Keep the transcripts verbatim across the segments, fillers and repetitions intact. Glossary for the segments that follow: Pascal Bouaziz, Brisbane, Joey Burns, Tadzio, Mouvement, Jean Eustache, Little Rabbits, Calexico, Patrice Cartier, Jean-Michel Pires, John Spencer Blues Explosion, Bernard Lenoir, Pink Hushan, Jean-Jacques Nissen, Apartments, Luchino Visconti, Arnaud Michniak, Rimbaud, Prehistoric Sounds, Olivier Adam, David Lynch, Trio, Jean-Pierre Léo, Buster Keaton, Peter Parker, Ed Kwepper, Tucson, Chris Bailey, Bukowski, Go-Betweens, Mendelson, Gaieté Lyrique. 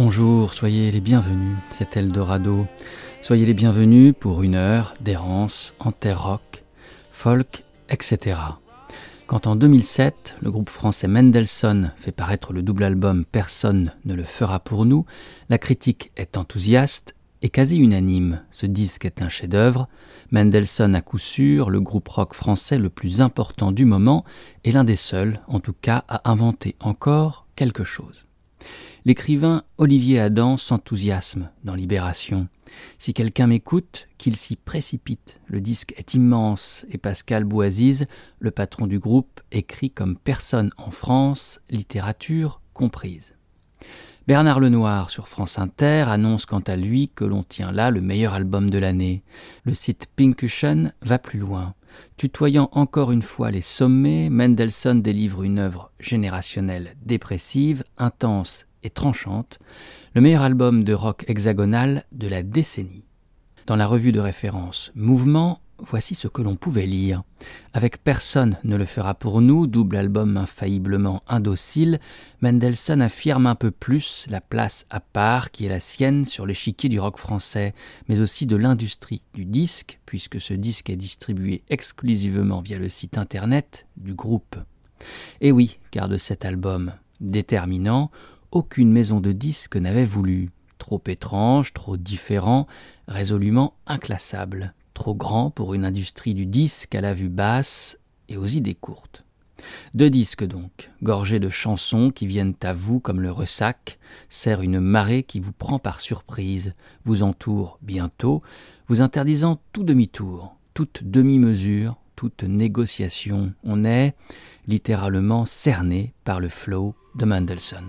Bonjour, soyez les bienvenus, c'est Eldorado. Soyez les bienvenus pour une heure d'errance en terre rock, folk, et cetera. Quand en deux mille sept, le groupe français Mendelson fait paraître le double album « Personne ne le fera pour nous », la critique est enthousiaste et quasi unanime. Ce disque est un chef-d'œuvre. Mendelson à coup sûr, le groupe rock français le plus important du moment et l'un des seuls, en tout cas, à inventer encore quelque chose. L'écrivain Olivier Adam s'enthousiasme dans Libération. Si quelqu'un m'écoute, qu'il s'y précipite. Le disque est immense et Pascal Bouaziz, le patron du groupe, écrit comme personne en France, littérature comprise. Bernard Lenoir sur France Inter annonce quant à lui que l'on tient là le meilleur album de l'année. Le site Pink Hushan va plus loin. Tutoyant encore une fois les sommets, Mendelson délivre une œuvre générationnelle dépressive, intense et tranchante, le meilleur album de rock hexagonal de la décennie. Dans la revue de référence Mouvement, voici ce que l'on pouvait lire. Avec Personne ne le fera pour nous, double album infailliblement indocile, Mendelson affirme un peu plus la place à part qui est la sienne sur l'échiquier du rock français, mais aussi de l'industrie du disque, puisque ce disque est distribué exclusivement via le site internet du groupe. Et oui, car de cet album déterminant, aucune maison de disques n'avait voulu. Trop étrange, trop différent, résolument inclassable. Trop grand pour une industrie du disque à la vue basse et aux idées courtes. Deux disques donc, gorgés de chansons qui viennent à vous comme le ressac, serrent une marée qui vous prend par surprise, vous entoure bientôt, vous interdisant tout demi-tour, toute demi-mesure, toute négociation. On est littéralement cerné par le flow de Mendelson.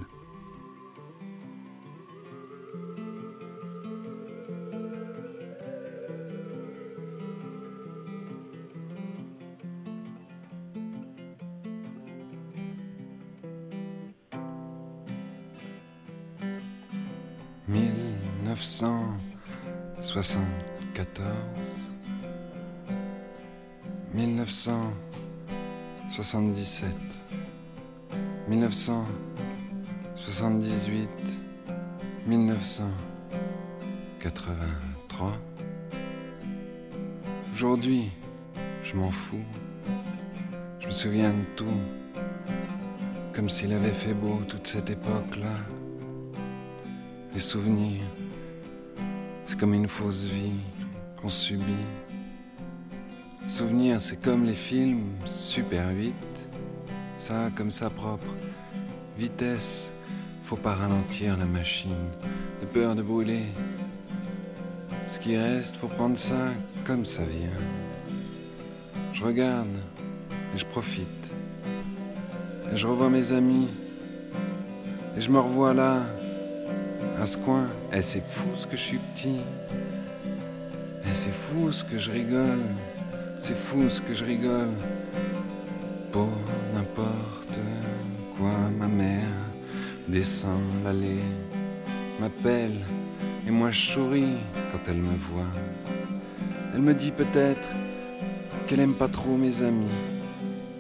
mille neuf cent soixante-quatorze, mille neuf cent soixante-dix-sept, mille neuf cent soixante-dix-huit, mille neuf cent quatre-vingt-trois. Aujourd'hui, je m'en fous, je me souviens de tout, comme s'il avait fait beau toute cette époque-là. Les souvenirs, c'est comme une fausse vie qu'on subit. Souvenirs, c'est comme les films Super huit, ça comme sa propre vitesse. Faut pas ralentir la machine, de peur de brûler. Ce qui reste, faut prendre ça comme ça vient. Je regarde et je profite. Et je revois mes amis et je me revois là. À ce coin, eh, c'est fou ce que je suis petit, eh, c'est fou ce que je rigole, c'est fou ce que je rigole. Pour n'importe quoi, ma mère descend l'allée, m'appelle et moi je souris quand elle me voit. Elle me dit peut-être qu'elle aime pas trop mes amis,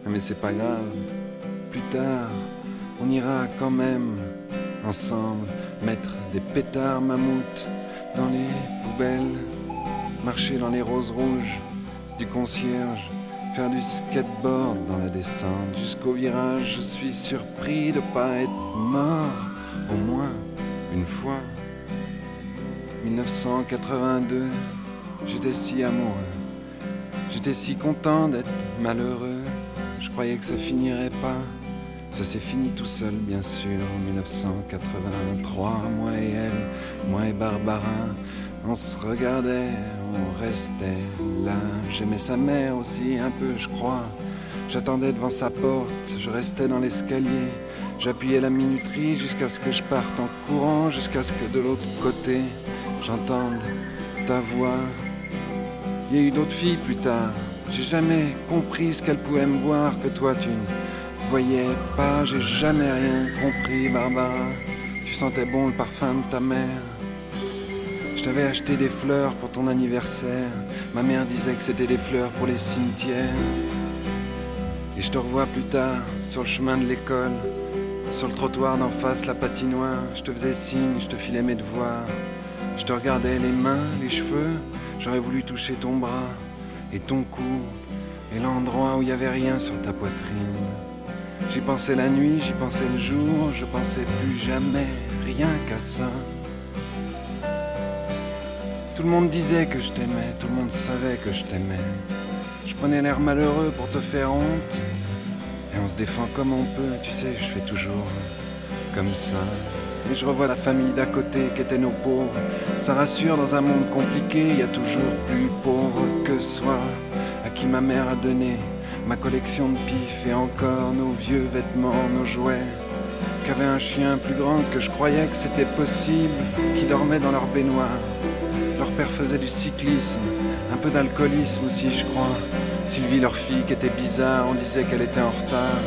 mais c'est pas grave, plus tard on ira quand même ensemble. Mettre des pétards mammouths dans les poubelles, marcher dans les roses rouges du concierge, faire du skateboard dans la descente jusqu'au virage. Je suis surpris de pas être mort au moins une fois. Mille neuf cent quatre-vingt-deux, j'étais si amoureux, j'étais si content d'être malheureux. Je croyais que ça finirait pas. Ça s'est fini tout seul, bien sûr, en mille neuf cent quatre-vingt-trois, moi et elle, moi et Barbara, on se regardait, on restait là. J'aimais sa mère aussi un peu, je crois. J'attendais devant sa porte, je restais dans l'escalier, j'appuyais la minuterie jusqu'à ce que je parte en courant, jusqu'à ce que de l'autre côté, j'entende ta voix. Il y a eu d'autres filles plus tard, j'ai jamais compris ce qu'elles pouvaient me voir, que toi tu ne... Je voyais pas, j'ai jamais rien compris, Barbara. Tu sentais bon le parfum de ta mère. Je t'avais acheté des fleurs pour ton anniversaire. Ma mère disait que c'était des fleurs pour les cimetières. Et je te revois plus tard sur le chemin de l'école. Sur le trottoir d'en face, la patinoire, je te faisais signe, je te filais mes devoirs. Je te regardais les mains, les cheveux, j'aurais voulu toucher ton bras et ton cou et l'endroit où il n'y avait rien sur ta poitrine. J'y pensais la nuit, j'y pensais le jour, je pensais plus jamais rien qu'à ça. Tout le monde disait que je t'aimais, tout le monde savait que je t'aimais. Je prenais l'air malheureux pour te faire honte, et on se défend comme on peut, tu sais, je fais toujours comme ça. Et je revois la famille d'à côté qui était nos pauvres. Ça rassure, dans un monde compliqué, il y a toujours plus pauvre que soi, à qui ma mère a donné ma collection de pifs et encore nos vieux vêtements, nos jouets. Qu'avait un chien plus grand que je croyais que c'était possible, qui dormait dans leur baignoire. Leur père faisait du cyclisme, un peu d'alcoolisme aussi je crois. Sylvie, leur fille qui était bizarre, on disait qu'elle était en retard.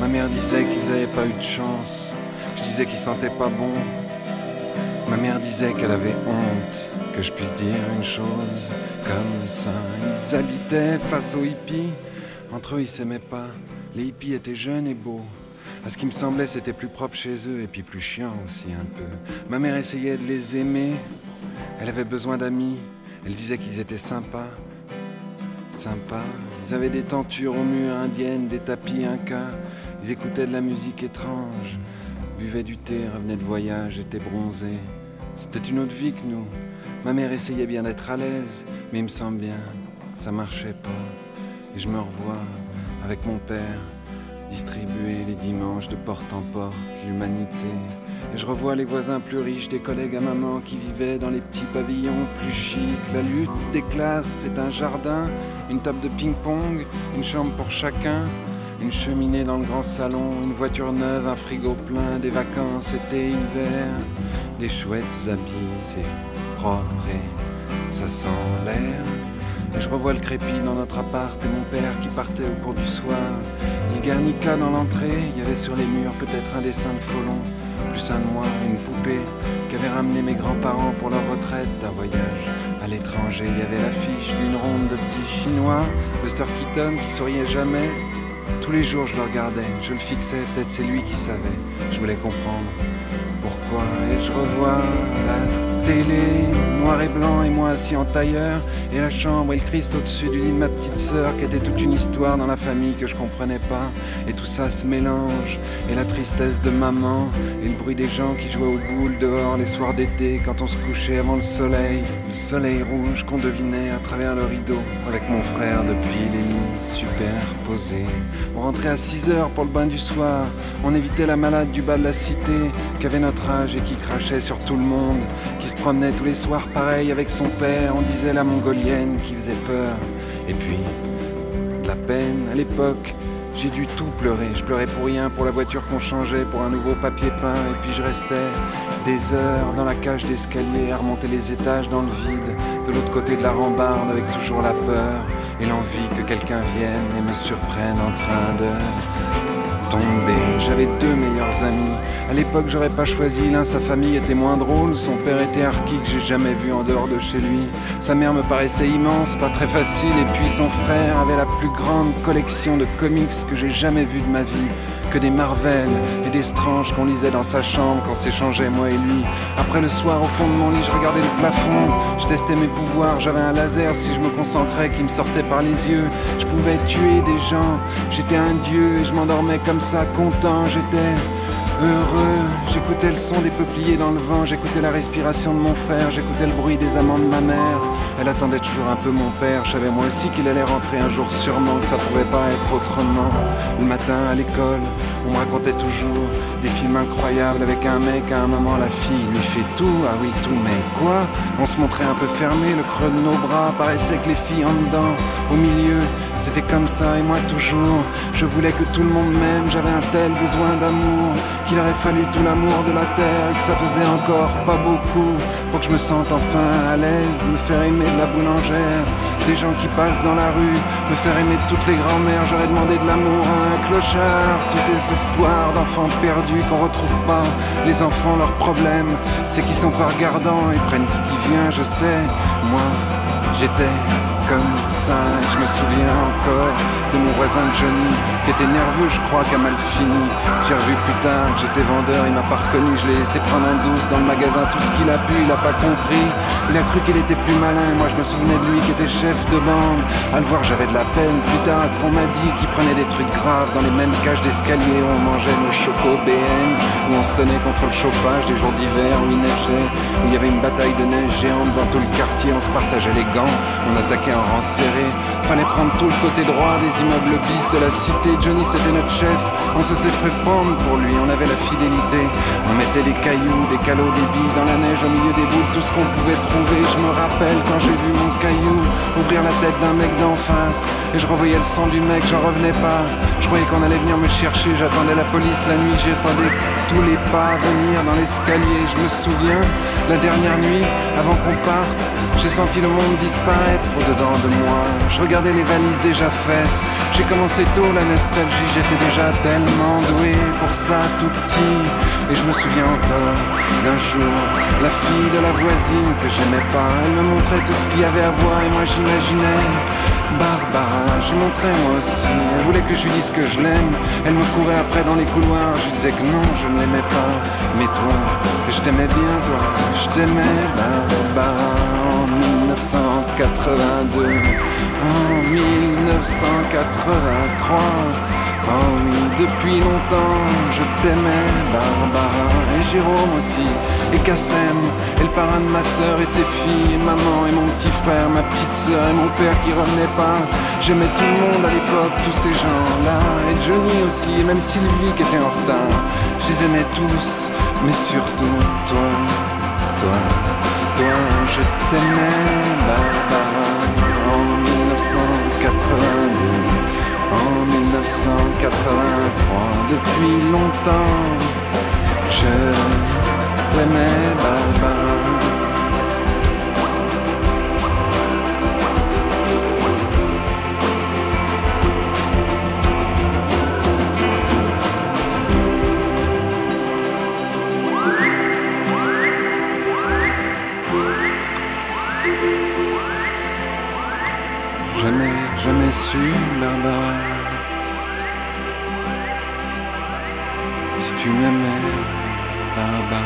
Ma mère disait qu'ils n'avaient pas eu de chance, je disais qu'ils sentaient pas bon. Ma mère disait qu'elle avait honte que je puisse dire une chose comme ça. Ils habitaient face aux hippies, entre eux ils s'aimaient pas. Les hippies étaient jeunes et beaux. À ce qui me semblait c'était plus propre chez eux et puis plus chiant aussi un peu. Ma mère essayait de les aimer. Elle avait besoin d'amis, elle disait qu'ils étaient sympas, sympas. Ils avaient des tentures au mur indiennes, des tapis incas, ils écoutaient de la musique étrange, buvaient du thé, revenaient de voyage, étaient bronzés. C'était une autre vie que nous. Ma mère essayait bien d'être à l'aise, mais il me semble bien, ça marchait pas. Et je me revois avec mon père, distribuer les dimanches de porte en porte l'humanité. Et je revois les voisins plus riches, des collègues à maman qui vivaient dans les petits pavillons plus chics. La lutte des classes, c'est un jardin, une table de ping-pong, une chambre pour chacun, une cheminée dans le grand salon, une voiture neuve, un frigo plein, des vacances, été, hiver, des chouettes habits, c'est propre et ça sent l'air. Et je revois le crépi dans notre appart et mon père qui partait au cours du soir. Il Guernica dans l'entrée, il y avait sur les murs peut-être un dessin de Folon. Plus un noir, une poupée qu'avaient ramené mes grands-parents pour leur retraite d'un voyage à l'étranger. Il y avait l'affiche d'une ronde de petits chinois, Buster Keaton qui souriait jamais. Tous les jours je le regardais, je le fixais, peut-être c'est lui qui savait. Je voulais comprendre pourquoi. Et je revois la télé, noir et blanc et moi assis en tailleur. Et la chambre et le Christ au-dessus du lit de ma petite sœur qui était toute une histoire dans la famille que je comprenais pas. Et tout ça se mélange, et la tristesse de maman, et le bruit des gens qui jouaient aux boules dehors les soirs d'été quand on se couchait avant le soleil. Le soleil rouge qu'on devinait à travers le rideau avec mon frère depuis les lits superposés. On rentrait à six heures pour le bain du soir, on évitait la malade du bas de la cité qui avait notre âge et qui crachait sur tout le monde, qui se promenait tous les soirs pareil avec son père, on disait la Mongolie qui faisait peur, et puis de la peine. À l'époque, j'ai dû tout pleurer. Je pleurais pour rien, pour la voiture qu'on changeait, pour un nouveau papier peint, et puis je restais des heures dans la cage d'escalier à remonter les étages dans le vide, de l'autre côté de la rambarde, avec toujours la peur et l'envie que quelqu'un vienne et me surprenne en train de... tomber. J'avais deux meilleurs amis. À l'époque, j'aurais pas choisi. L'un, sa famille était moins drôle. Son père était harki que j'ai jamais vu en dehors de chez lui. Sa mère me paraissait immense, pas très facile. Et puis son frère avait la plus grande collection de comics que j'ai jamais vue de ma vie. Que des Marvel et des Strange qu'on lisait dans sa chambre quand s'échangeait moi et lui. Après le soir, au fond de mon lit, je regardais le plafond. Je testais mes pouvoirs, j'avais un laser si je me concentrais qui me sortait par les yeux. Je pouvais tuer des gens, j'étais un dieu et je m'endormais comme ça, content, j'étais heureux. J'écoutais le son des peupliers dans le vent, j'écoutais la respiration de mon frère, j'écoutais le bruit des amants de ma mère. Elle attendait toujours un peu mon père, je savais moi aussi qu'il allait rentrer un jour sûrement, que ça pouvait pas être autrement. Le matin à l'école, on me racontait toujours des films incroyables avec un mec, à un moment la fille lui fait tout, ah oui tout mais quoi. On se montrait un peu fermé, le creux de nos bras, paraissait que les filles en dedans, au milieu, c'était comme ça et moi toujours. Je voulais que tout le monde m'aime, j'avais un tel besoin d'amour, qu'il aurait fallu tout l'amour de la terre et que ça faisait encore pas beaucoup pour que je me sente enfin à l'aise, me faire aimer de la boulangère, des gens qui passent dans la rue, me faire aimer de toutes les grand-mères. J'aurais demandé de l'amour à un clochard. Toutes ces histoires d'enfants perdus qu'on retrouve pas. Les enfants, leur problème, c'est qu'ils sont pas regardants et prennent ce qui vient, je sais. Moi, j'étais comme ça. Je me souviens encore de mon voisin Johnny qui était nerveux, je crois, qu'a mal fini. J'ai revu plus tard que j'étais vendeur, il m'a pas reconnu. Je l'ai laissé prendre en douce dans le magasin tout ce qu'il a pu, il a pas compris. Il a cru qu'il était plus malin, moi je me souvenais de lui qui était chef de bande. À le voir j'avais de la peine, plus tard à ce qu'on m'a dit qu'il prenait des trucs graves dans les mêmes cages d'escalier où on mangeait nos chocos B N, où on se tenait contre le chauffage des jours d'hiver, où il neigeait, où il y avait une bataille de neige géante dans tout le quartier, on se partageait les gants, on attaquait en rang serré. Fallait prendre tout le côté droit des immeubles bis de la cité. Johnny c'était notre chef, on se s'effrait prendre pour lui, on avait la fidélité. On mettait des cailloux, des calots, des billes dans la neige, au milieu des boules, tout ce qu'on pouvait trouver. Je me rappelle quand j'ai vu mon caillou ouvrir la tête d'un mec d'en face, et je revoyais le sang du mec, j'en revenais pas. Je croyais qu'on allait venir me chercher, j'attendais la police la nuit, j'attendais tous les pas à venir dans l'escalier. Je me souviens, la dernière nuit, avant qu'on parte, j'ai senti le monde disparaître au-dedans de moi. Je regardais les valises déjà faites, j'ai commencé tôt la nostalgie, j'étais déjà tellement doué pour ça tout petit. Et je me souviens encore d'un jour, la fille de la voisine que j'aimais pas, elle me montrait tout ce qu'il y avait à voir et moi j'imaginais Barbara, je montrais moi aussi. Elle voulait que je lui dise que je l'aime, elle me courait après dans les couloirs, je lui disais que non, je ne l'aimais pas. Mais toi, je t'aimais bien toi, je t'aimais Barbara en dix-neuf cent quatre-vingt-deux, en dix-neuf cent quatre-vingt-trois. Oh oui, depuis longtemps je t'aimais Barbara, et Jérôme aussi, et Kassem, et le parrain de ma sœur et ses filles, et maman, et mon petit frère, ma petite sœur, et mon père qui revenait pas. J'aimais tout le monde à l'époque, tous ces gens-là, et Johnny aussi, et même Sylvie qui était en retard. Je les aimais tous, mais surtout toi, toi, toi, je t'aimais Barbara en dix-neuf cent quatre-vingt-deux. En dix-neuf cent quatre-vingt-trois, depuis longtemps, je t'aimais Barbara. Jamais, jamais su, Barbara, si tu m'aimais, Barbara.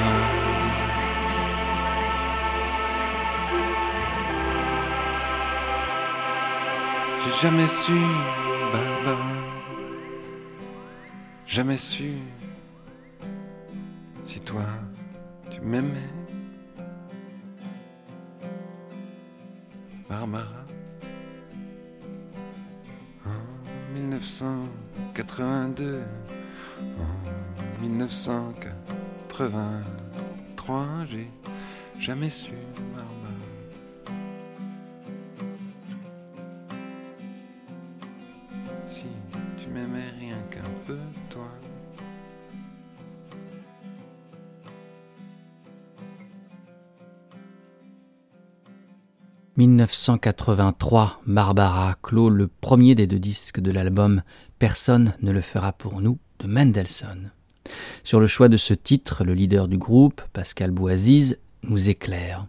J'ai jamais su, Barbara, jamais su, si toi, tu m'aimais, Barbara. dix-neuf cent quatre-vingt-deux, en dix-neuf cent quatre-vingt-trois, j'ai jamais su Barbara. Si tu m'aimais rien qu'un peu, toi. dix-neuf cent quatre-vingt-trois, Barbara clôt le premier des deux disques de l'album « Personne ne le fera pour nous » de Mendelson. Sur le choix de ce titre, le leader du groupe, Pascal Bouaziz, nous éclaire.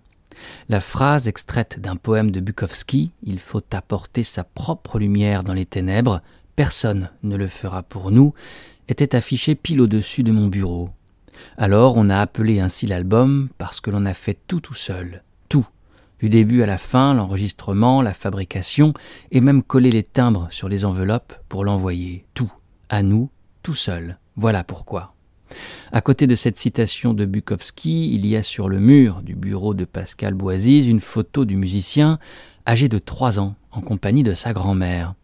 La phrase extraite d'un poème de Bukowski « Il faut apporter sa propre lumière dans les ténèbres, personne ne le fera pour nous » était affichée pile au-dessus de mon bureau. Alors on a appelé ainsi l'album parce que l'on a fait tout tout seul. Du début à la fin, l'enregistrement, la fabrication, et même coller les timbres sur les enveloppes pour l'envoyer. Tout, à nous, tout seul. Voilà pourquoi. À côté de cette citation de Bukowski, il y a sur le mur du bureau de Pascal Bouaziz une photo du musicien, âgé de trois ans, en compagnie de sa grand-mère.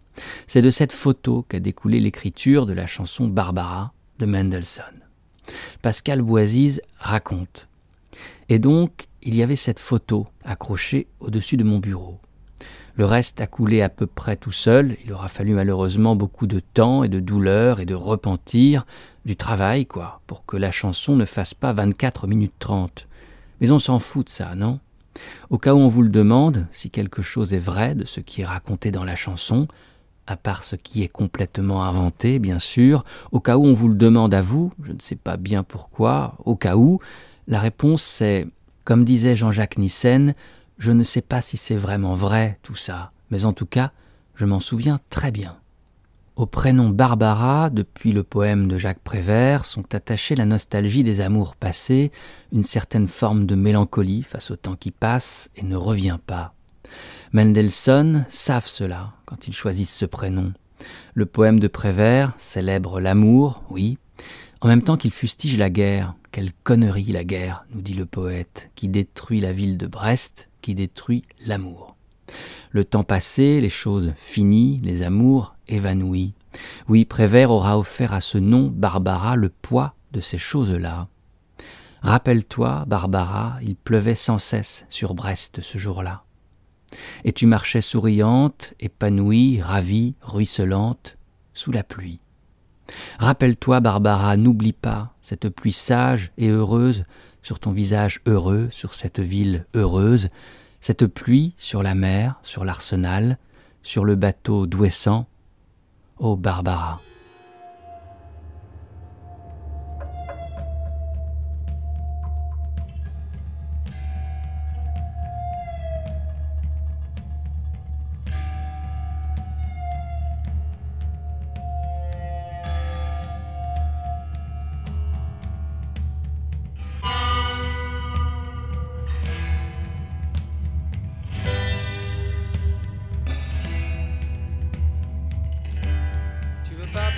C'est de cette photo qu'a découlé l'écriture de la chanson Barbara de Mendelson. Pascal Bouaziz raconte. Et donc, il y avait cette photo accrochée au-dessus de mon bureau. Le reste a coulé à peu près tout seul. Il aura fallu malheureusement beaucoup de temps et de douleur et de repentir, du travail quoi, pour que la chanson ne fasse pas vingt-quatre minutes trente. Mais on s'en fout de ça, non ? Au cas où on vous le demande, si quelque chose est vrai de ce qui est raconté dans la chanson, à part ce qui est complètement inventé, bien sûr, au cas où on vous le demande à vous, je ne sais pas bien pourquoi, au cas où, la réponse c'est, comme disait Jean-Jacques Nissen, « Je ne sais pas si c'est vraiment vrai tout ça, mais en tout cas, je m'en souviens très bien. Au prénom Barbara, depuis le poème de Jacques Prévert, sont attachées la nostalgie des amours passés, une certaine forme de mélancolie face au temps qui passe et ne revient pas. Mendelson savent cela quand ils choisissent ce prénom. Le poème de Prévert célèbre l'amour, oui, en même temps qu'il fustige la guerre. Quelle connerie la guerre, nous dit le poète, qui détruit la ville de Brest, qui détruit l'amour. Le temps passé, les choses finies, les amours évanouis. Oui, Prévert aura offert à ce nom, Barbara, le poids de ces choses-là. Rappelle-toi, Barbara, il pleuvait sans cesse sur Brest ce jour-là. Et tu marchais souriante, épanouie, ravie, ruisselante, sous la pluie. Rappelle-toi, Barbara, n'oublie pas cette pluie sage et heureuse sur ton visage heureux, sur cette ville heureuse, cette pluie sur la mer, sur l'arsenal, sur le bateau d'Ouessant. Ô Barbara! Bye.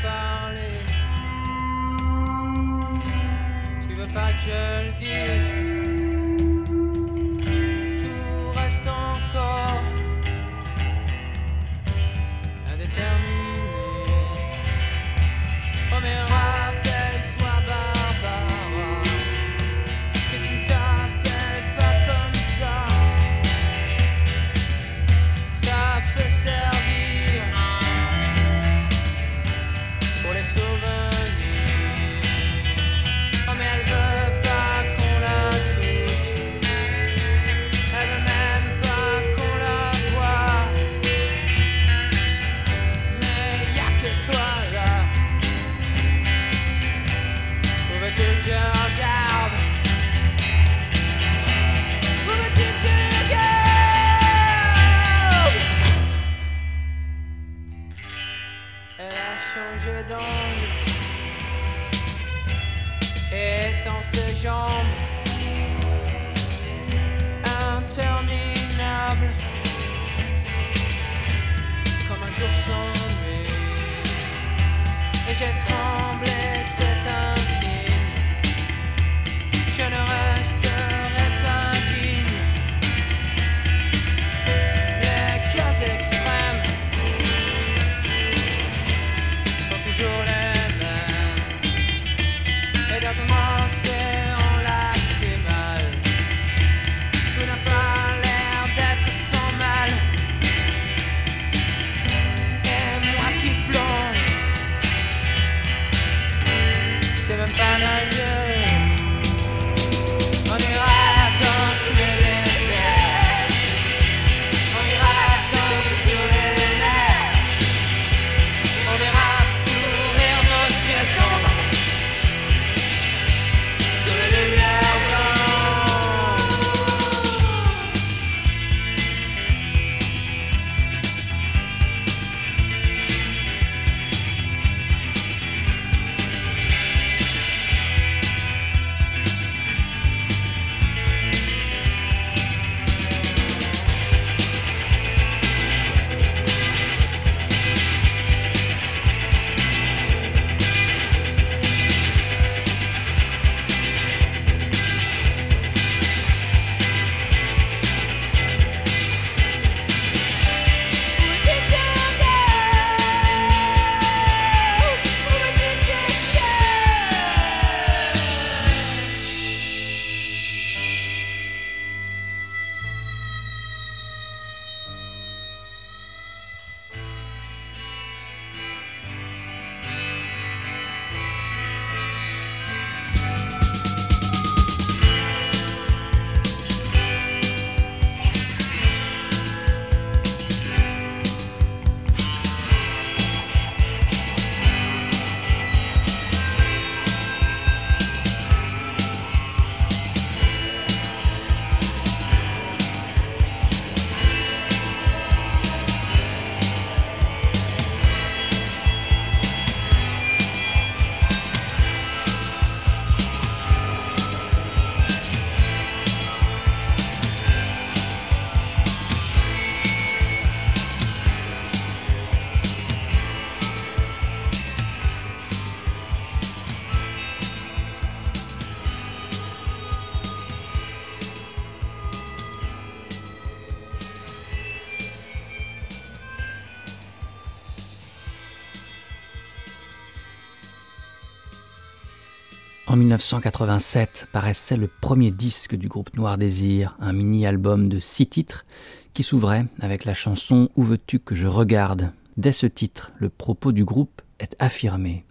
En mille neuf cent quatre-vingt-sept paraissait le premier disque du groupe Noir Désir, un mini-album de six titres qui s'ouvrait avec la chanson « Où veux-tu que je regarde ?» Dès ce titre, le propos du groupe est affirmé.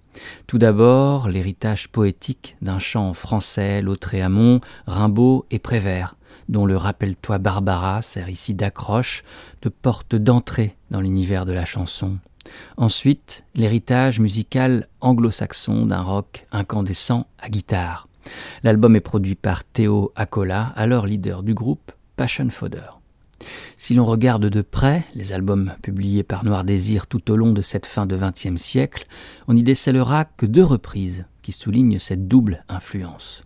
Tout d'abord, l'héritage poétique d'un chant français, Lautré-Amont, Rimbaud et Prévert, dont le « Rappelle-toi Barbara » sert ici d'accroche, de porte d'entrée dans l'univers de la chanson. Ensuite, l'héritage musical anglo-saxon d'un rock incandescent à guitare. L'album est produit par Théo Acola, alors leader du groupe Passion Fodder. Si l'on regarde de près les albums publiés par Noir Désir tout au long de cette fin de vingtième siècle, on n'y décèlera que deux reprises qui soulignent cette double influence.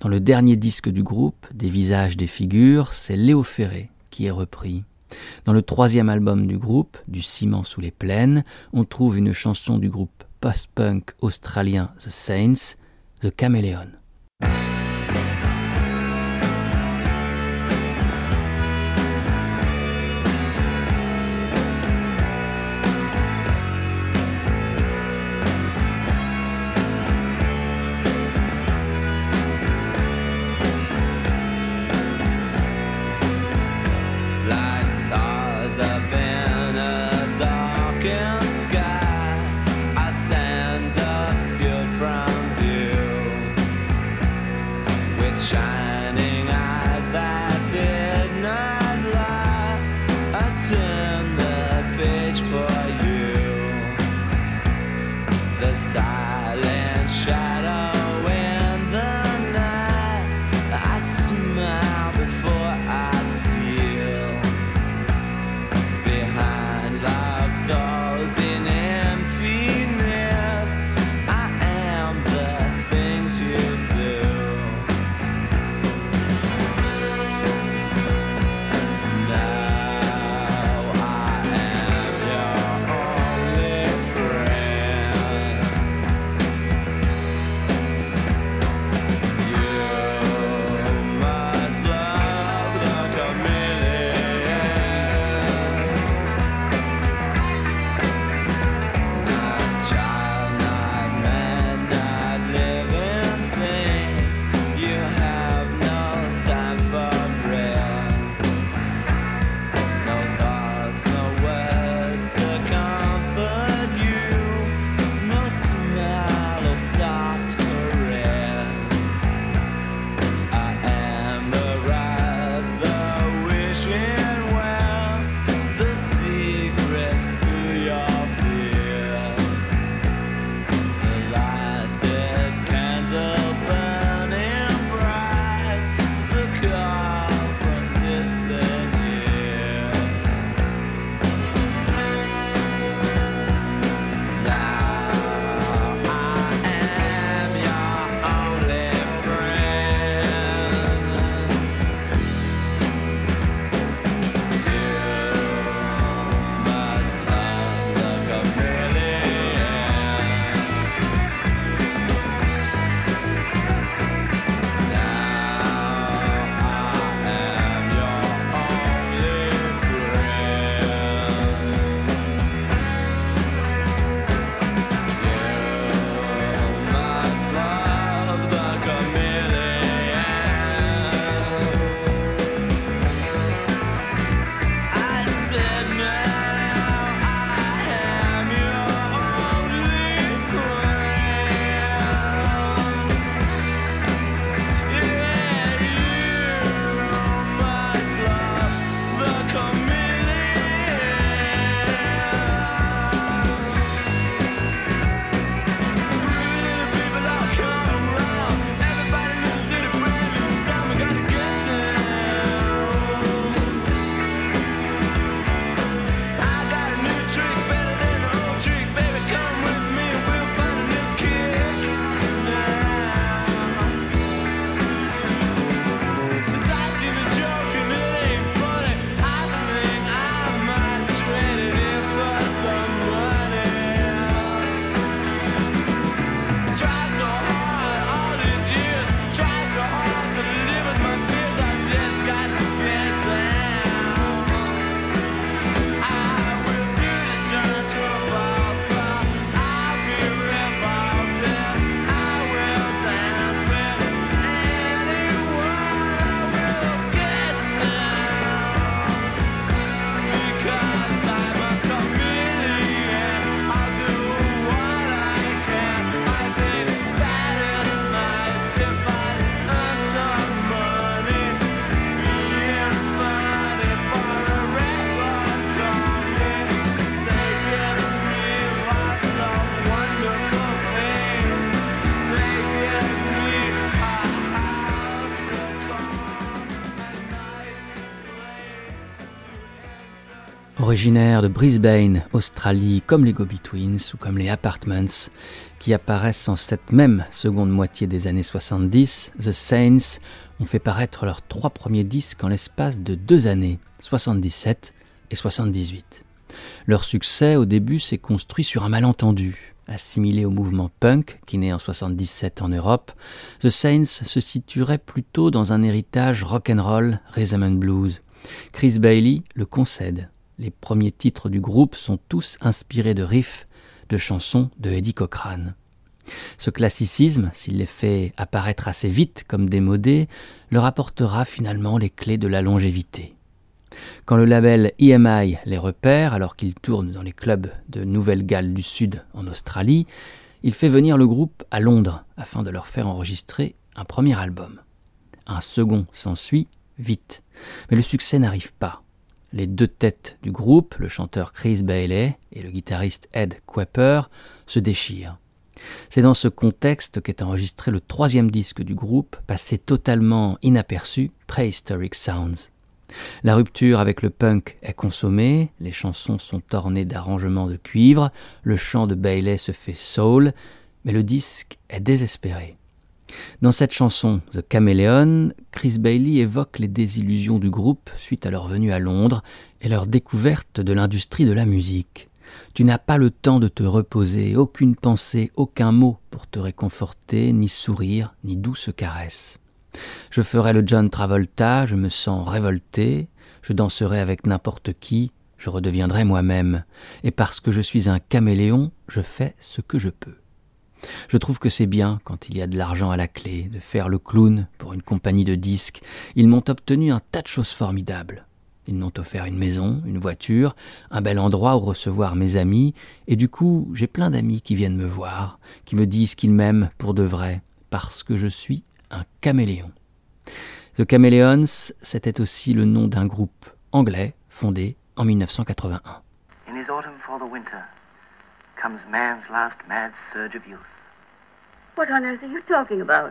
Dans le dernier disque du groupe, Des visages, des figures, c'est Léo Ferré qui est repris. Dans le troisième album du groupe, Du ciment sous les plaines, on trouve une chanson du groupe post-punk australien The Saints, The Chameleons. Originaires de Brisbane, Australie, comme les Go-Betweens ou comme les Apartments, qui apparaissent en cette même seconde moitié des années soixante-dix, The Saints ont fait paraître leurs trois premiers disques en l'espace de deux années, soixante-dix-sept et soixante-dix-huit. Leur succès au début s'est construit sur un malentendu. Assimilé au mouvement punk, qui naît en soixante-dix-sept en Europe, The Saints se situerait plutôt dans un héritage rock'n'roll, rhythm and blues. Chris Bailey le concède. Les premiers titres du groupe sont tous inspirés de riffs, de chansons de Eddie Cochran. Ce classicisme, s'il les fait apparaître assez vite comme démodés, leur apportera finalement les clés de la longévité. Quand le label E M I les repère, alors qu'ils tournent dans les clubs de Nouvelle-Galles du Sud en Australie, il fait venir le groupe à Londres afin de leur faire enregistrer un premier album. Un second s'ensuit vite, mais le succès n'arrive pas. Les deux têtes du groupe, le chanteur Chris Bailey et le guitariste Ed Kwepper, se déchirent. C'est dans ce contexte qu'est enregistré le troisième disque du groupe, passé totalement inaperçu, Prehistoric Sounds. La rupture avec le punk est consommée, les chansons sont ornées d'arrangements de cuivre, le chant de Bailey se fait soul, mais le disque est désespéré. Dans cette chanson, The Chameleon, Chris Bailey évoque les désillusions du groupe suite à leur venue à Londres et leur découverte de l'industrie de la musique. « Tu n'as pas le temps de te reposer, aucune pensée, aucun mot pour te réconforter, ni sourire, ni douce caresse. » Je ferai le John Travolta, je me sens révolté, je danserai avec n'importe qui, je redeviendrai moi-même, et parce que je suis un caméléon, je fais ce que je peux. Je trouve que c'est bien, quand il y a de l'argent à la clé, de faire le clown pour une compagnie de disques. Ils m'ont obtenu un tas de choses formidables. Ils m'ont offert une maison, une voiture, un bel endroit où recevoir mes amis, et du coup, j'ai plein d'amis qui viennent me voir, qui me disent qu'ils m'aiment pour de vrai, parce que je suis un caméléon. The Chameleons, c'était aussi le nom d'un groupe anglais fondé en dix-neuf cent quatre-vingt-un. In his autumn for the winter comes man's last mad surge of youth. What on earth are you talking about?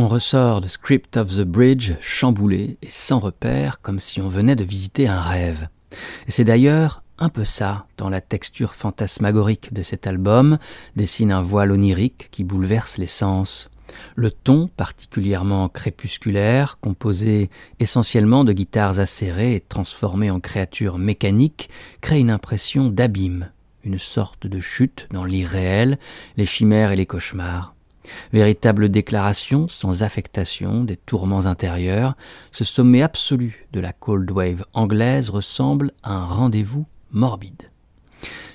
On ressort de Script of the Bridge chamboulé et sans repère, comme si on venait de visiter un rêve. Et c'est d'ailleurs un peu ça dans la texture fantasmagorique de cet album, dessine un voile onirique qui bouleverse les sens. Le ton particulièrement crépusculaire, composé essentiellement de guitares acérées et transformées en créatures mécaniques, crée une impression d'abîme, une sorte de chute dans l'irréel, les chimères et les cauchemars. Véritable déclaration sans affectation des tourments intérieurs, ce sommet absolu de la cold wave anglaise ressemble à un rendez-vous morbide.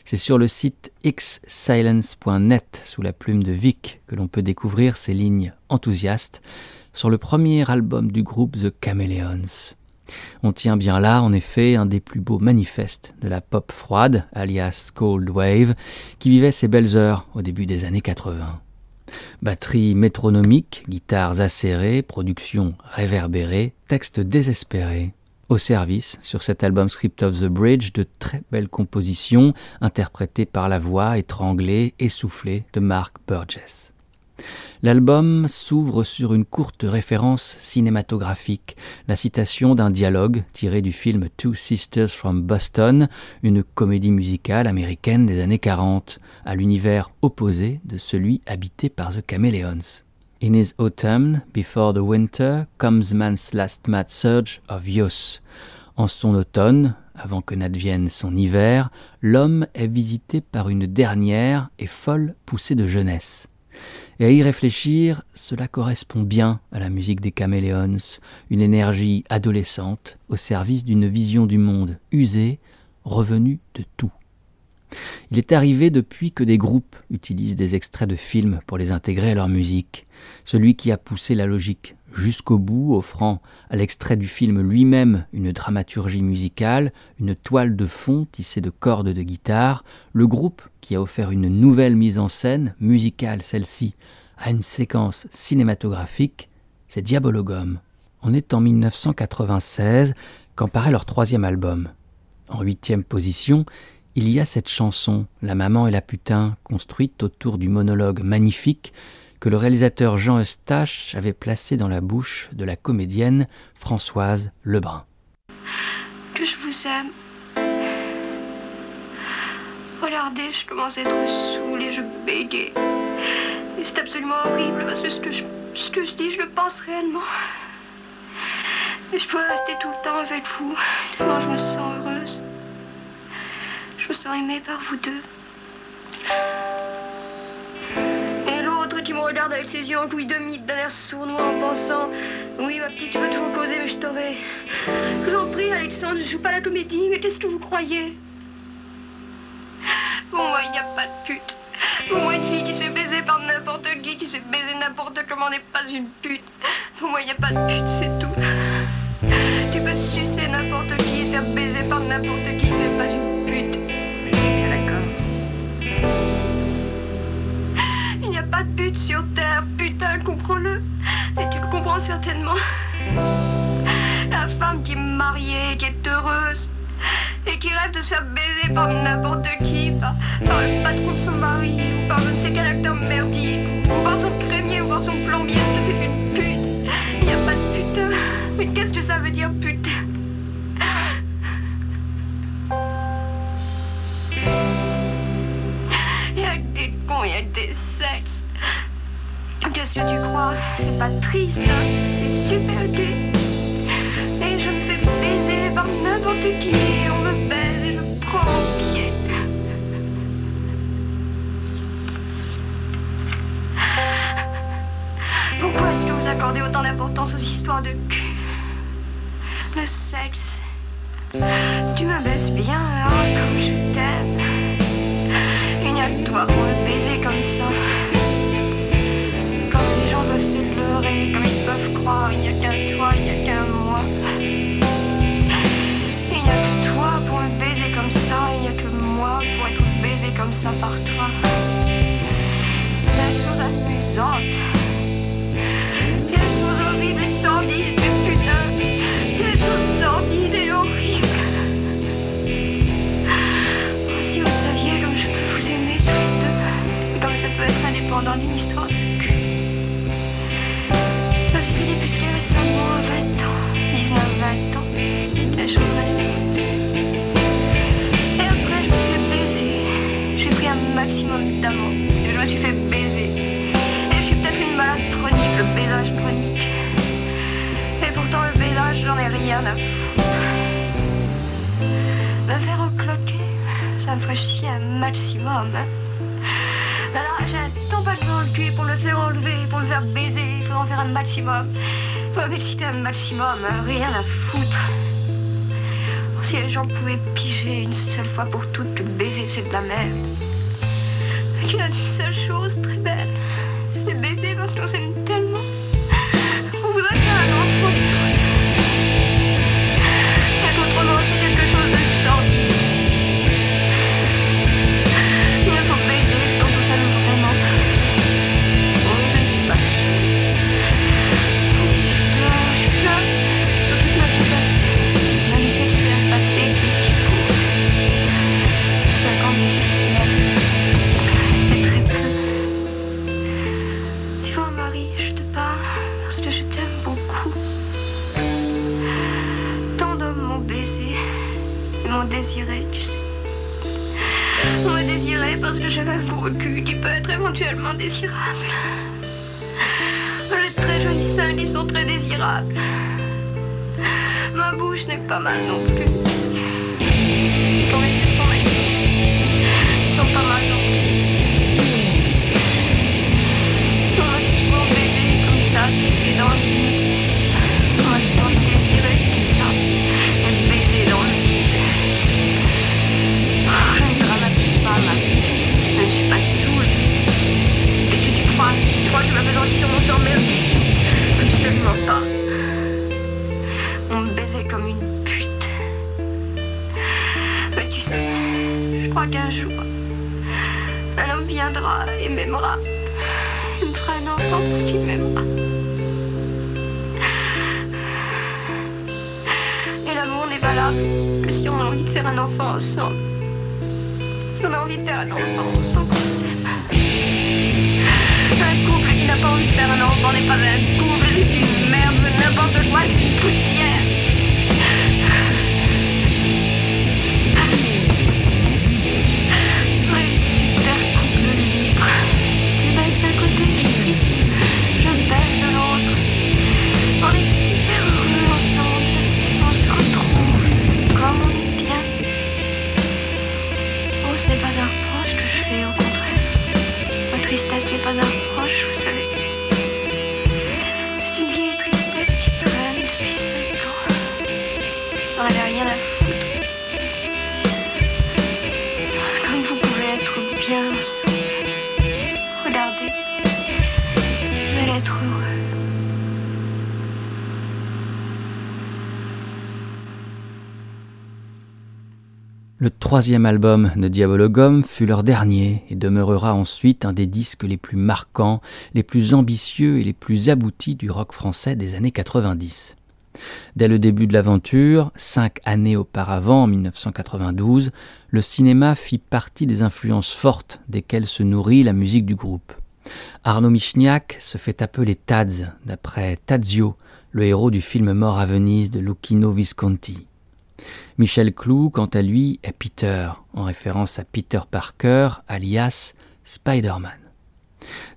C'est sur le site x silence point net sous la plume de Vic que l'on peut découvrir ces lignes enthousiastes sur le premier album du groupe The Chameleons. On tient bien là, en effet, un des plus beaux manifestes de la pop froide, alias cold wave, qui vivait ses belles heures au début des années quatre-vingt. Batterie métronomique, guitares acérées, production réverbérée, texte désespéré. Au service, sur cet album Script of the Bridge, de très belles compositions interprétées par la voix étranglée, essoufflée de Mark Burgess. L'album s'ouvre sur une courte référence cinématographique, la citation d'un dialogue tiré du film Two Sisters from Boston, une comédie musicale américaine des années quarante, à l'univers opposé de celui habité par The Chameleons. « In his autumn, before the winter, comes man's last mad surge of youth. » En son automne, avant que n'advienne son hiver, l'homme est visité par une dernière et folle poussée de jeunesse. Et à y réfléchir, cela correspond bien à la musique des Chameleons, une énergie adolescente au service d'une vision du monde usée, revenue de tout. Il est arrivé depuis que des groupes utilisent des extraits de films pour les intégrer à leur musique. Celui qui a poussé la logique jusqu'au bout, offrant à l'extrait du film lui-même une dramaturgie musicale, une toile de fond tissée de cordes de guitare, le groupe qui a offert une nouvelle mise en scène, musicale celle-ci, à une séquence cinématographique, c'est Diabologum. On est en dix-neuf cent quatre-vingt-seize quand paraît leur troisième album. En huitième position, il y a cette chanson, La mamma e la putana, construite autour du monologue magnifique que le réalisateur Jean Eustache avait placé dans la bouche de la comédienne Françoise Lebrun. Que je vous aime. Regardez, je commence à être saoule et je bégaye. Et c'est absolument horrible parce que ce que je, ce que je dis, je le pense réellement. Et je dois rester tout le temps avec vous. Tellement je me sens heureuse. Je me sens aimée par vous deux. Et l'autre qui me regarde avec ses yeux encloués de mythe d'un air sournois en pensant « Oui, ma petite, tu peux te reposer, mais je t'aurai. » Je vous en prie, Alexandre, je joue pas la comédie, mais qu'est-ce que vous croyez? Pour moi, il n'y a pas de pute. Pour moi, une fille qui s'est baisée par n'importe qui, qui s'est baisée n'importe comment n'est pas une pute. Pour moi, il n'y a pas de pute, c'est tout. Tu peux sucer n'importe qui et faire baiser par n'importe qui, c'est pas une pute. Il n'y a pas de but sur terre, putain, comprends-le. Et tu le comprends certainement. La femme qui est mariée, qui est heureuse, et qui rêve de se faire baiser par n'importe qui, par, par le patron de son mari, ou par je ne sais quel acteur merdique, ou par son crémier, ou par son plombier, parce que c'est une pute. Il n'y a pas de putain. Mais qu'est-ce que ça veut dire, putain? Bon, il y a des sexes. Qu'est-ce que tu crois? C'est pas triste, hein? C'est super gay. Et je me fais baiser par n'importe qui. On me baise et je prends mon pied. Pourquoi est-ce que vous accordez autant d'importance aux histoires de cul? Le sexe. Tu m'abaisses bien, hein, comme je t'aime. Toi pour le baiser comme ça. Comme les gens peuvent se leurrer, comme ils peuvent croire, il n'y a qu'un toi, il n'y a qu'un moi. Il n'y a que toi pour me baiser comme ça, il n'y a que moi pour être baisé comme ça par toi. La chose amusante, la chose horrible et sordide. maximum d'amour. Et je me suis fait baiser. Et je suis peut-être une malade chronique, le baisage chronique. Et pourtant le baisage, j'en ai rien à foutre. Me faire encloquer, ça me ferait chier un maximum. Mais alors j'ai un tant pas de dans le cul pour me faire enlever, pour me faire baiser. Il faut en faire un maximum. Faut m'exciter un maximum, rien à foutre. Si les gens pouvaient piger une seule fois pour toutes que baiser, c'est de la merde. Il y a une seule chose très belle, c'est baiser parce qu'on s'aime tellement. On voudrait faire un grand coup. C'est autrement aussi quelque chose de sordide. Il ne faut baiser quand on s'aime vraiment. Bon, je ne suis pas sûre. Je suis là, je suis là, je suis là. Désiré, tu sais. On m'a désiré parce que j'avais un gros cul qui peut être éventuellement désirable. Les très jolis seins, ils sont très désirables. Ma bouche n'est pas mal non plus. Ton yeux sont magnifiques. Ils sont pas mal non plus. On m'a souvent baisé comme ça, c'est dans le vide. Je m'avais senti sur mon sang merdé. Absolument pas. On me baisait comme une pute. Mais tu sais, je crois qu'un jour, un homme viendra et m'aimera. Il me fera un enfant pour qu'il m'aimera. Et l'amour n'est pas là que si on a envie de faire un enfant ensemble. Si on a envie de faire un enfant ensemble, on s'aime. Un couple qui n'a pas envie de faire un enfant n'est pas un couple, c'est une merde, n'importe quoi, c'est une poussière. Ouais, super couple libre. Tu baisses d'un côté, je suis, je baisse de l'autre. On est super heureux ensemble, on se retrouve, comme on est bien. Oh, ce n'est pas un reproche que je fais, au contraire. Ma tristesse n'est pas un. Le troisième album de Diabologum fut leur dernier et demeurera ensuite un des disques les plus marquants, les plus ambitieux et les plus aboutis du rock français des années quatre-vingt-dix. Dès le début de l'aventure, cinq années auparavant, en dix-neuf cent quatre-vingt-douze, le cinéma fit partie des influences fortes desquelles se nourrit la musique du groupe. Arnaud Michniak se fait appeler Tadz, d'après Tadzio, le héros du film Mort à Venise de Luchino Visconti. Michel Clou, quant à lui, est Peter, en référence à Peter Parker, alias Spider-Man.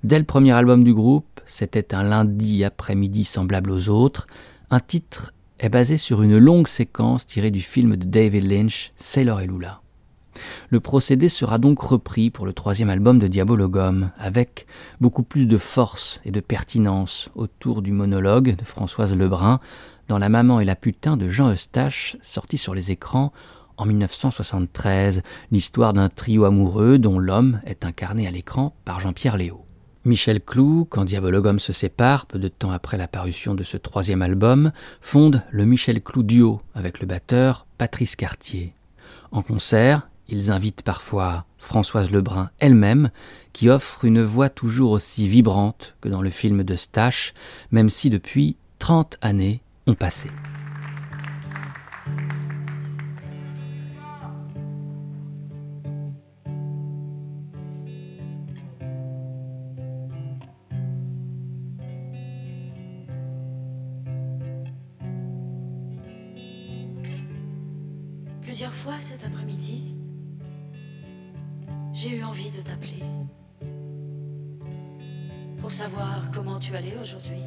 Dès le premier album du groupe, c'était un lundi après-midi semblable aux autres, un titre est basé sur une longue séquence tirée du film de David Lynch, Sailor et Lula. Le procédé sera donc repris pour le troisième album de Diabologum, avec beaucoup plus de force et de pertinence autour du monologue de Françoise Lebrun, dans La mamma e la putana de Jean Eustache, sorti sur les écrans en dix-neuf cent soixante-treize, l'histoire d'un trio amoureux dont l'homme est incarné à l'écran par Jean-Pierre Léo. Michel Clou, quand Diabologum se sépare, peu de temps après la parution de ce troisième album, fonde le Michel Clou Duo avec le batteur Patrice Cartier. En concert, ils invitent parfois Françoise Lebrun elle-même, qui offre une voix toujours aussi vibrante que dans le film de Stache, même si depuis trente années, ont passé. Plusieurs fois cet après-midi, j'ai eu envie de t'appeler pour savoir comment tu allais aujourd'hui.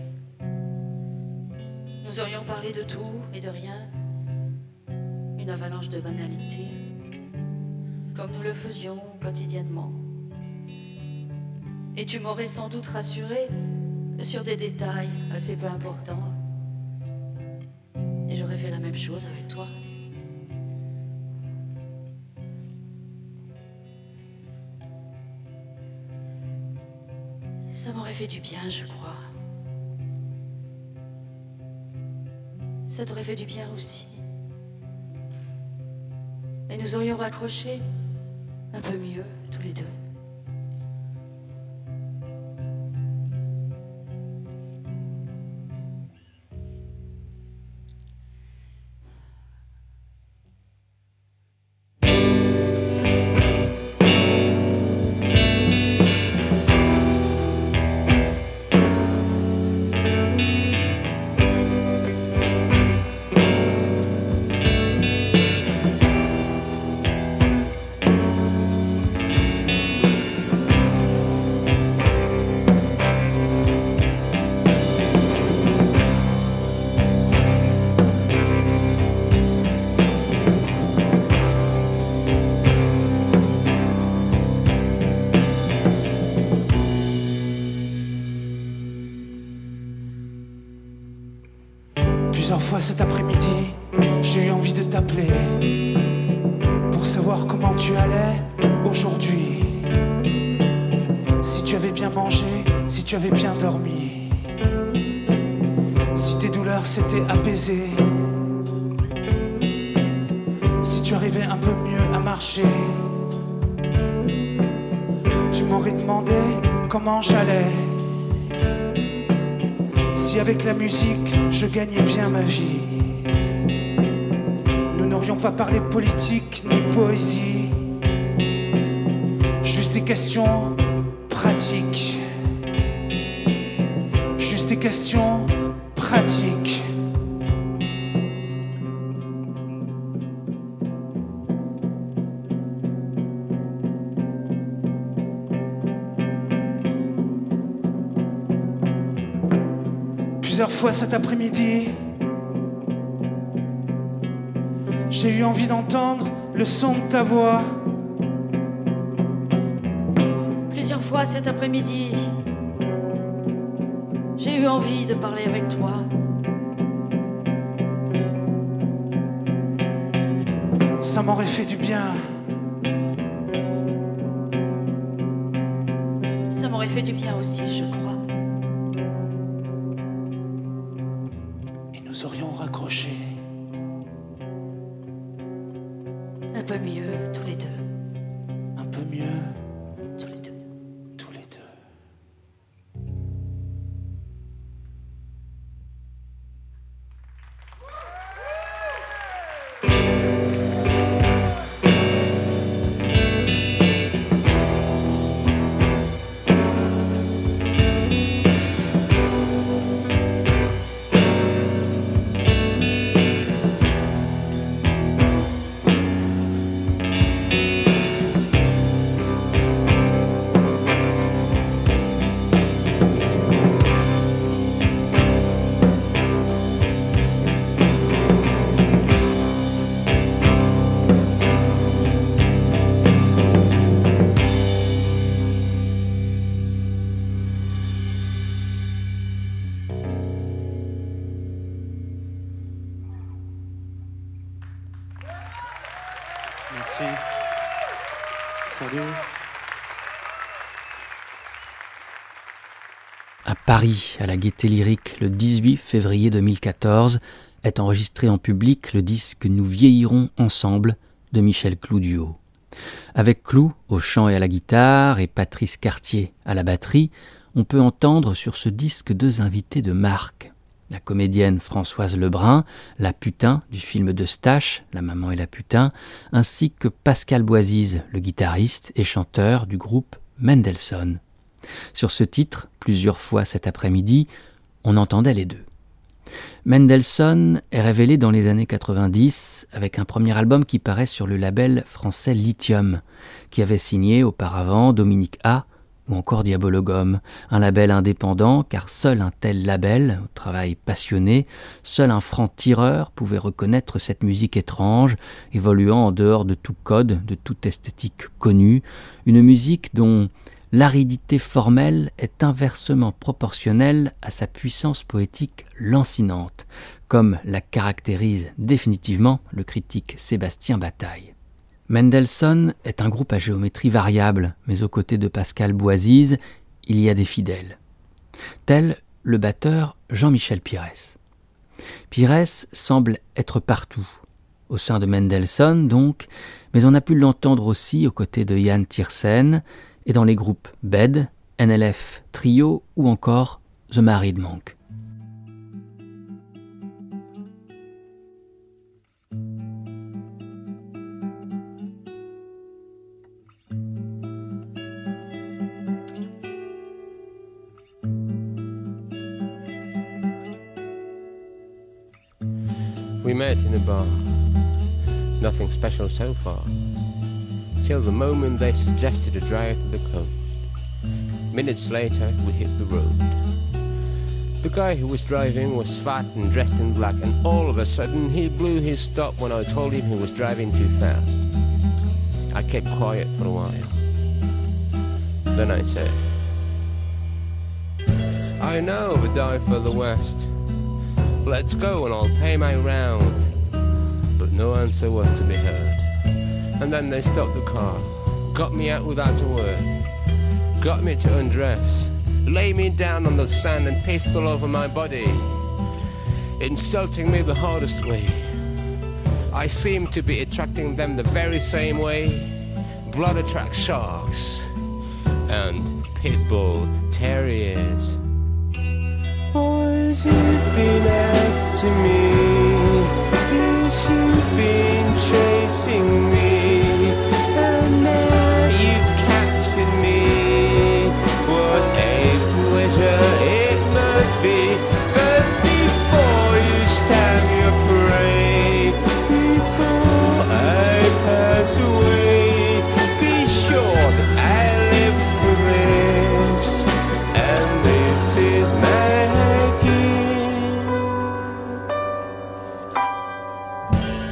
Nous aurions parlé de tout et de rien, une avalanche de banalités, comme nous le faisions quotidiennement. Et tu m'aurais sans doute rassuré sur des détails assez peu importants. Et j'aurais fait la même chose avec toi. Ça m'aurait fait du bien, je crois. Ça t'aurait fait du bien aussi. Et nous aurions raccroché un peu mieux, tous les deux. Cet après-midi, j'ai eu envie de t'appeler pour savoir comment tu allais aujourd'hui. Si tu avais bien mangé, si tu avais bien dormi, si tes douleurs s'étaient apaisées, si tu arrivais un peu mieux à marcher. Tu m'aurais demandé comment j'allais, si avec la musique, je gagnais bien ma vie. Nous n'aurions pas parlé politique ni poésie, juste des questions pratiques. Juste des questions pratiques. Plusieurs fois cet après-midi, j'ai eu envie d'entendre le son de ta voix. Plusieurs fois cet après-midi, j'ai eu envie de parler avec toi. Ça m'aurait fait du bien. Ça m'aurait fait du bien aussi, je crois. Nous aurions raccroché un peu mieux tous les deux. Un peu mieux tous les deux. Tous les deux. Paris, à la Gaieté Lyrique, le dix-huit février deux mille quatorze, est enregistré en public le disque « Nous vieillirons ensemble » de Michel Clou Duo. Avec Clou au chant et à la guitare et Patrice Cartier à la batterie, on peut entendre sur ce disque deux invités de marque. La comédienne Françoise Lebrun, la putain du film d'Eustache, La mamma e la putain, ainsi que Pascal Bouaziz, le guitariste et chanteur du groupe Mendelson. Sur ce titre, plusieurs fois cet après-midi, on entendait les deux. Mendelson est révélé dans les années quatre-vingt-dix avec un premier album qui paraît sur le label français Lithium, qui avait signé auparavant Dominique A ou encore Diabologum, un label indépendant car seul un tel label, au travail passionné, seul un franc-tireur pouvait reconnaître cette musique étrange, évoluant en dehors de tout code, de toute esthétique connue, une musique dont l'aridité formelle est inversement proportionnelle à sa puissance poétique lancinante, comme la caractérise définitivement le critique Sébastien Bataille. Mendelson est un groupe à géométrie variable, mais aux côtés de Pascal Bouaziz, il y a des fidèles. Tel le batteur Jean-Michel Pires. Pires semble être partout, au sein de Mendelson donc, mais on a pu l'entendre aussi aux côtés de Yann Tiersen, et dans les groupes B E D, N L F, Trio ou encore The Married Monk. We met in a bar, nothing special so far. Till the moment they suggested a drive to the coast. Minutes later, we hit the road. The guy who was driving was fat and dressed in black, and all of a sudden he blew his stop when I told him he was driving too fast. I kept quiet for a while. Then I said, I know of a dive further west. Let's go and I'll pay my round. But no answer was to be heard. And then they stopped the car, got me out without a word, got me to undress, lay me down on the sand and pissed all over my body, insulting me the hardest way. I seemed to be attracting them the very same way blood attracts sharks and pit bull terriers. Boys, you've been after me, yes, you've been chasing me.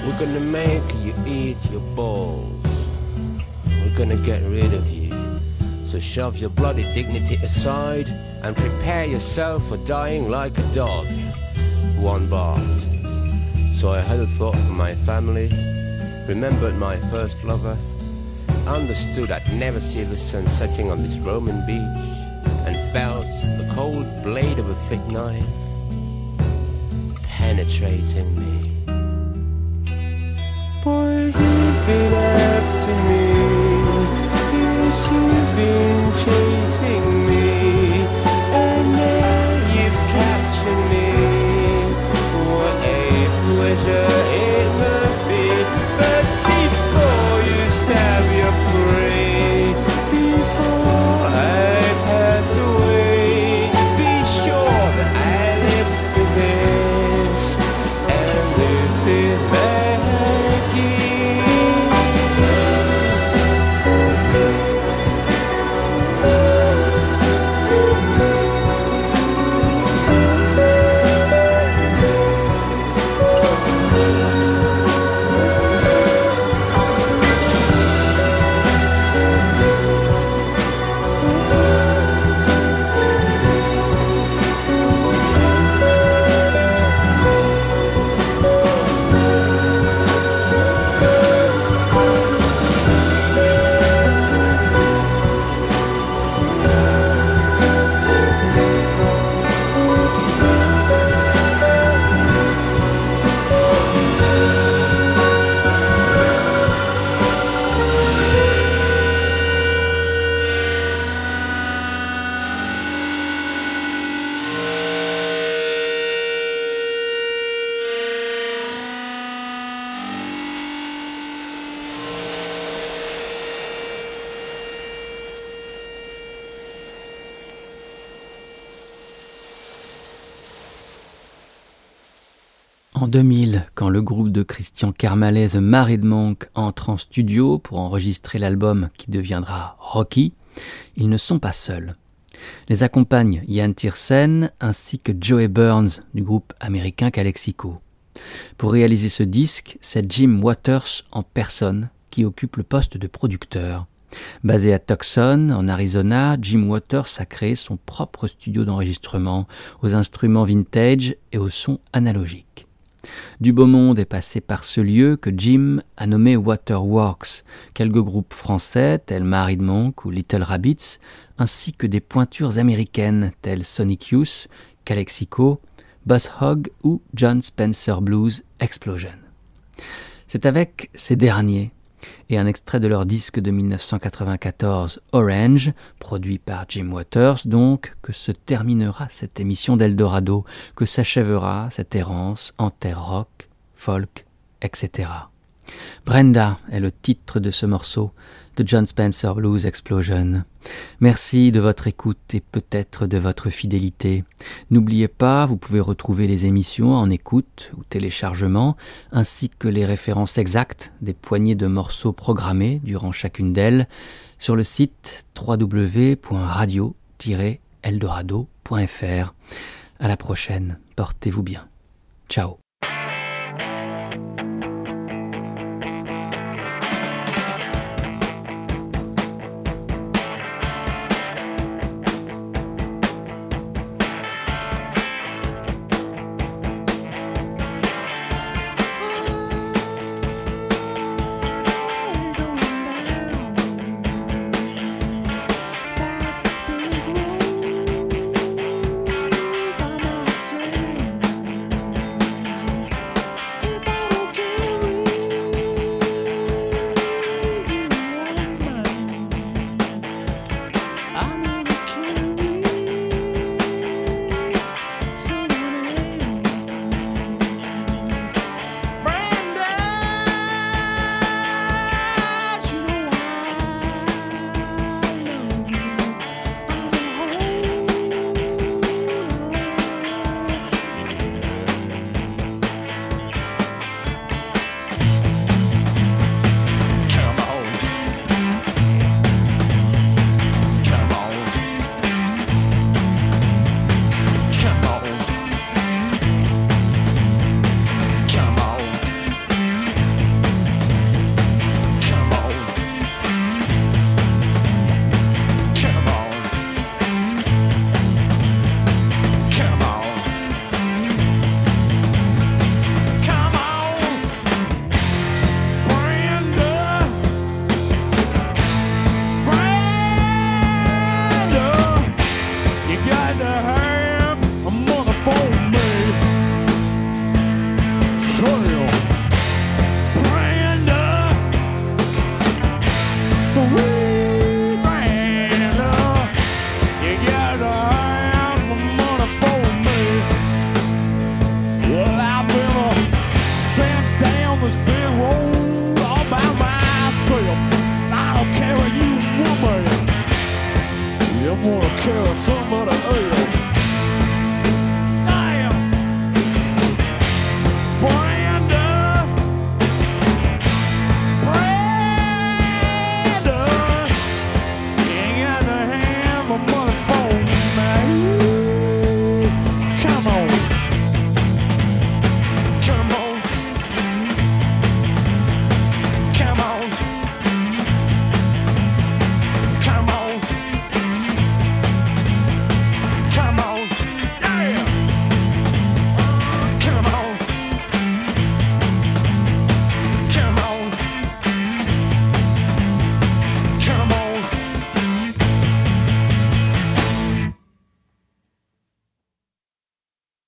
We're gonna make you eat your balls. We're gonna get rid of you. So shove your bloody dignity aside and prepare yourself for dying like a dog. One bath. So I had a thought for my family, remembered my first lover, understood I'd never see the sun setting on this Roman beach, and felt the cold blade of a thick knife penetrating me. Boys, you've been after me, yes, you've been chasing me, and now you've captured me. What a pleasure it must be, but before you stab your prey, before I pass away, be sure that I lived with this, and this is my. Thank you. en deux mille, quand le groupe de Christian Kermalet, The Married Monk, entre en studio pour enregistrer l'album qui deviendra Rocky, ils ne sont pas seuls. Les accompagnent Ian Tiersen ainsi que Joey Burns du groupe américain Calexico. Pour réaliser ce disque, c'est Jim Waters en personne qui occupe le poste de producteur. Basé à Tucson, en Arizona, Jim Waters a créé son propre studio d'enregistrement aux instruments vintage et aux sons analogiques. Du beau monde est passé par ce lieu que Jim a nommé Waterworks, quelques groupes français tels Married Monk ou Little Rabbits, ainsi que des pointures américaines telles Sonic Youth, Calexico, Boss Hogg ou John Spencer Blues Explosion. C'est avec ces derniers et un extrait de leur disque de dix-neuf cent quatre-vingt-quatorze, Orange, produit par Jim Waters, donc, que se terminera cette émission d'Eldorado, que s'achèvera cette errance en terre rock, folk, et cetera. Brenda est le titre de ce morceau de John Spencer Blues Explosion. Merci de votre écoute et peut-être de votre fidélité. N'oubliez pas, vous pouvez retrouver les émissions en écoute ou téléchargement, ainsi que les références exactes des poignées de morceaux programmés durant chacune d'elles sur le site w w w point radio tiret eldorado point f r. À la prochaine, portez-vous bien. Ciao. Kill somebody else.